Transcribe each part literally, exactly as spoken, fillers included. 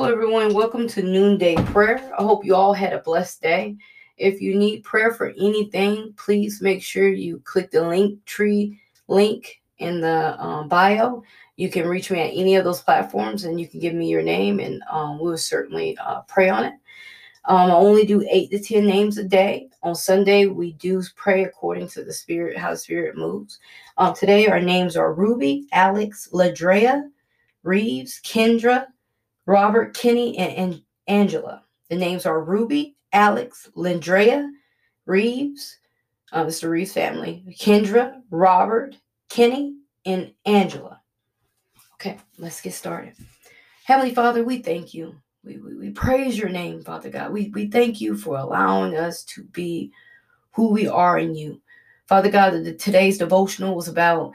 Hello, everyone. Welcome to Noonday Prayer. I hope you all had a blessed day. If you need prayer for anything, please make sure you click the Linktree link in the um, bio. You can reach me at any of those platforms, and you can give me your name, and um, we'll certainly uh, pray on it. Um, I only do eight to ten names a day. On Sunday, we do pray according to the Spirit, how the Spirit moves. Um, today, our names are Ruby, Alex, LaDrea, Reeves, Kendra, Robert, Kenny, and, and Angela. The names are Ruby, Alex, LaDrea, Reeves, uh, it's the Reeves family, Kendra, Robert, Kenny, and Angela. Okay, let's get started. Heavenly Father, we thank you. We, we, we praise your name, Father God. We, we thank you for allowing us to be who we are in you. Father God, the, today's devotional was about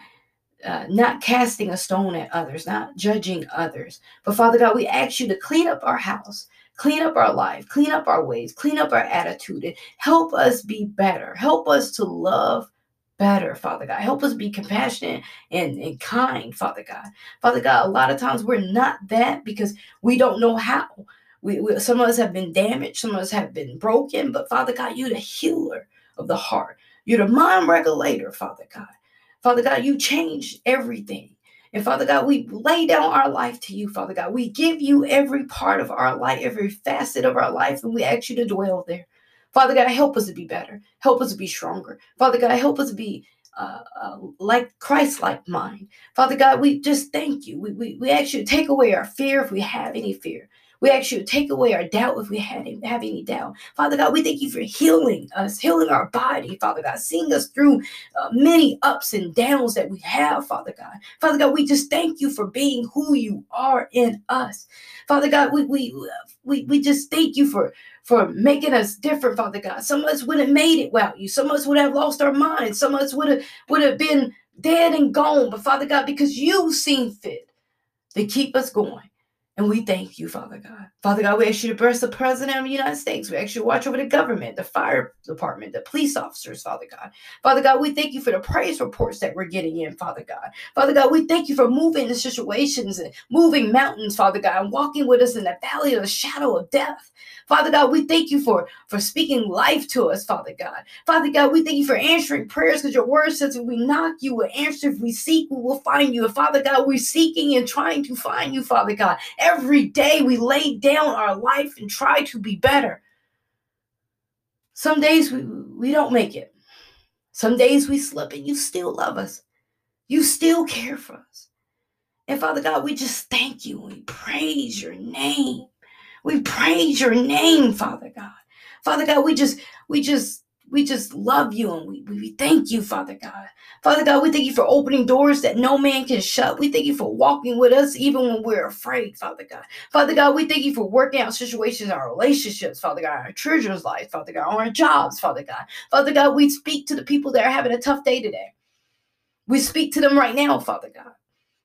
Uh, not casting a stone at others, not judging others. But Father God, we ask you to clean up our house, clean up our life, clean up our ways, clean up our attitude, and help us be better. Help us to love better, Father God. Help us be compassionate and, and kind, Father God. Father God, a lot of times we're not that because we don't know how. We, we some of us have been damaged, some of us have been broken, but Father God, you're the healer of the heart. You're the mind regulator, Father God. Father God, you changed everything. And Father God, we lay down our life to you, Father God. We give you every part of our life, every facet of our life, and we ask you to dwell there. Father God, help us to be better. Help us to be stronger. Father God, help us to be uh, uh, like Christ-like mind. Father God, we just thank you. We, we, we ask you to take away our fear if we have any fear. We ask you to take away our doubt if we have any doubt. Father God, we thank you for healing us, healing our body, Father God, seeing us through uh, many ups and downs that we have, Father God. Father God, we just thank you for being who you are in us. Father God, we we we, we just thank you for, for making us different, Father God. Some of us would have made it without you. Some of us would have lost our minds. Some of us would have, would have been dead and gone. But Father God, because you seem fit to keep us going. And we thank you, Father God. Father God, we ask you to bless the President of the United States. We ask you to watch over the government, the fire department, the police officers, Father God. Father God, we thank you for the praise reports that we're getting in, Father God. Father God, we thank you for moving the situations and moving mountains, Father God, and walking with us in the valley of the shadow of death. Father God, we thank you for, for speaking life to us, Father God. Father God, we thank you for answering prayers because your word says if we knock, you will answer. If we seek, we will find you. And Father God, we're seeking and trying to find you, Father God. Every day we lay down our life and try to be better. Some days we, we don't make it. Some days we slip and you still love us. You still care for us. And Father God, we just thank you. We praise your name. We praise your name, Father God. Father God, we just, we just, we just love you and we, we thank you, Father God. Father God, we thank you for opening doors that no man can shut. We thank you for walking with us even when we're afraid, Father God. Father God, we thank you for working out situations, our relationships, Father God, our children's lives, Father God, our jobs, Father God. Father God, we speak to the people that are having a tough day today. We speak to them right now, Father God.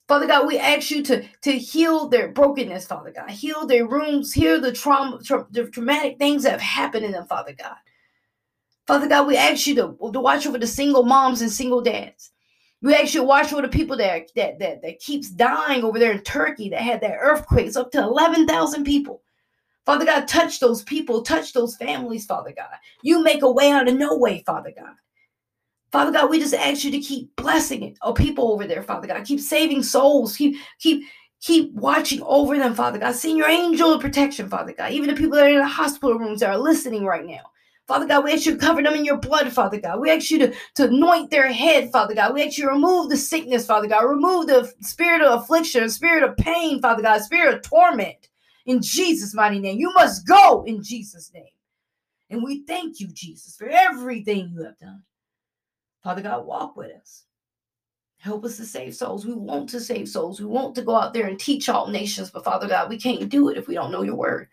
Father God, we ask you to, to heal their brokenness, Father God. Heal their wounds, heal the trauma, tra- the traumatic things that have happened in them, Father God. Father God, we ask you to, to watch over the single moms and single dads. We ask you to watch over the people that, that, that, that keeps dying over there in Turkey that had that earthquake. It's up to eleven thousand people. Father God, touch those people, touch those families, Father God. You make a way out of no way, Father God. Father God, we just ask you to keep blessing it, oh, people over there, Father God. Keep saving souls. Keep, keep, keep watching over them, Father God. Send your angel of protection, Father God. Even the people that are in the hospital rooms that are listening right now. Father God, we ask you to cover them in your blood, Father God. We ask you to, to anoint their head, Father God. We ask you to remove the sickness, Father God. Remove the spirit of affliction, the spirit of pain, Father God, the spirit of torment. In Jesus' mighty name. You must go in Jesus' name. And we thank you, Jesus, for everything you have done. Father God, walk with us. Help us to save souls. We want to save souls. We want to go out there and teach all nations. But Father God, we can't do it if we don't know your word.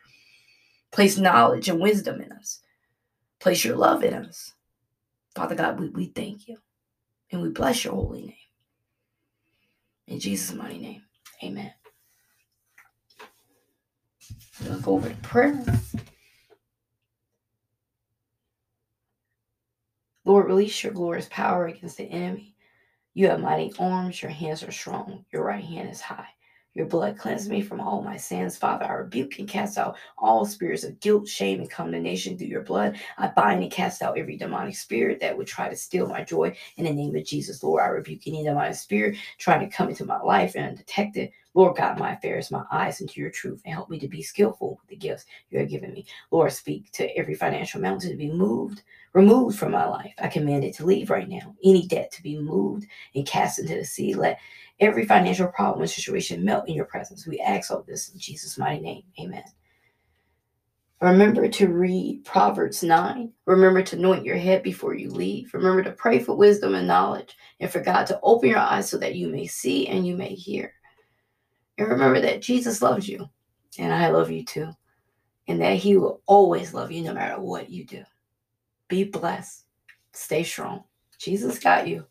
Place knowledge and wisdom in us. Place your love in us. Father God, we, we thank you. And we bless your holy name. In Jesus' mighty name, amen. We'll go over to prayer. Lord, release your glorious power against the enemy. You have mighty arms. Your hands are strong. Your right hand is high. Your blood cleansed me from all my sins. Father, I rebuke and cast out all spirits of guilt, shame, and condemnation through your blood. I bind and cast out every demonic spirit that would try to steal my joy. In the name of Jesus, Lord, I rebuke any demonic spirit trying to come into my life and undetect it. Lord God, my affairs, my eyes into your truth, and help me to be skillful with the gifts you have given me. Lord, speak to every financial mountain to be moved, removed from my life. I command it to leave right now. Any debt to be moved and cast into the sea. Let every financial problem and situation melt in your presence. We ask all this in Jesus' mighty name. Amen. Remember to read Proverbs nine. Remember to anoint your head before you leave. Remember to pray for wisdom and knowledge, and for God to open your eyes so that you may see and you may hear. And remember that Jesus loves you, and I love you too, and that he will always love you no matter what you do. Be blessed. Stay strong. Jesus got you.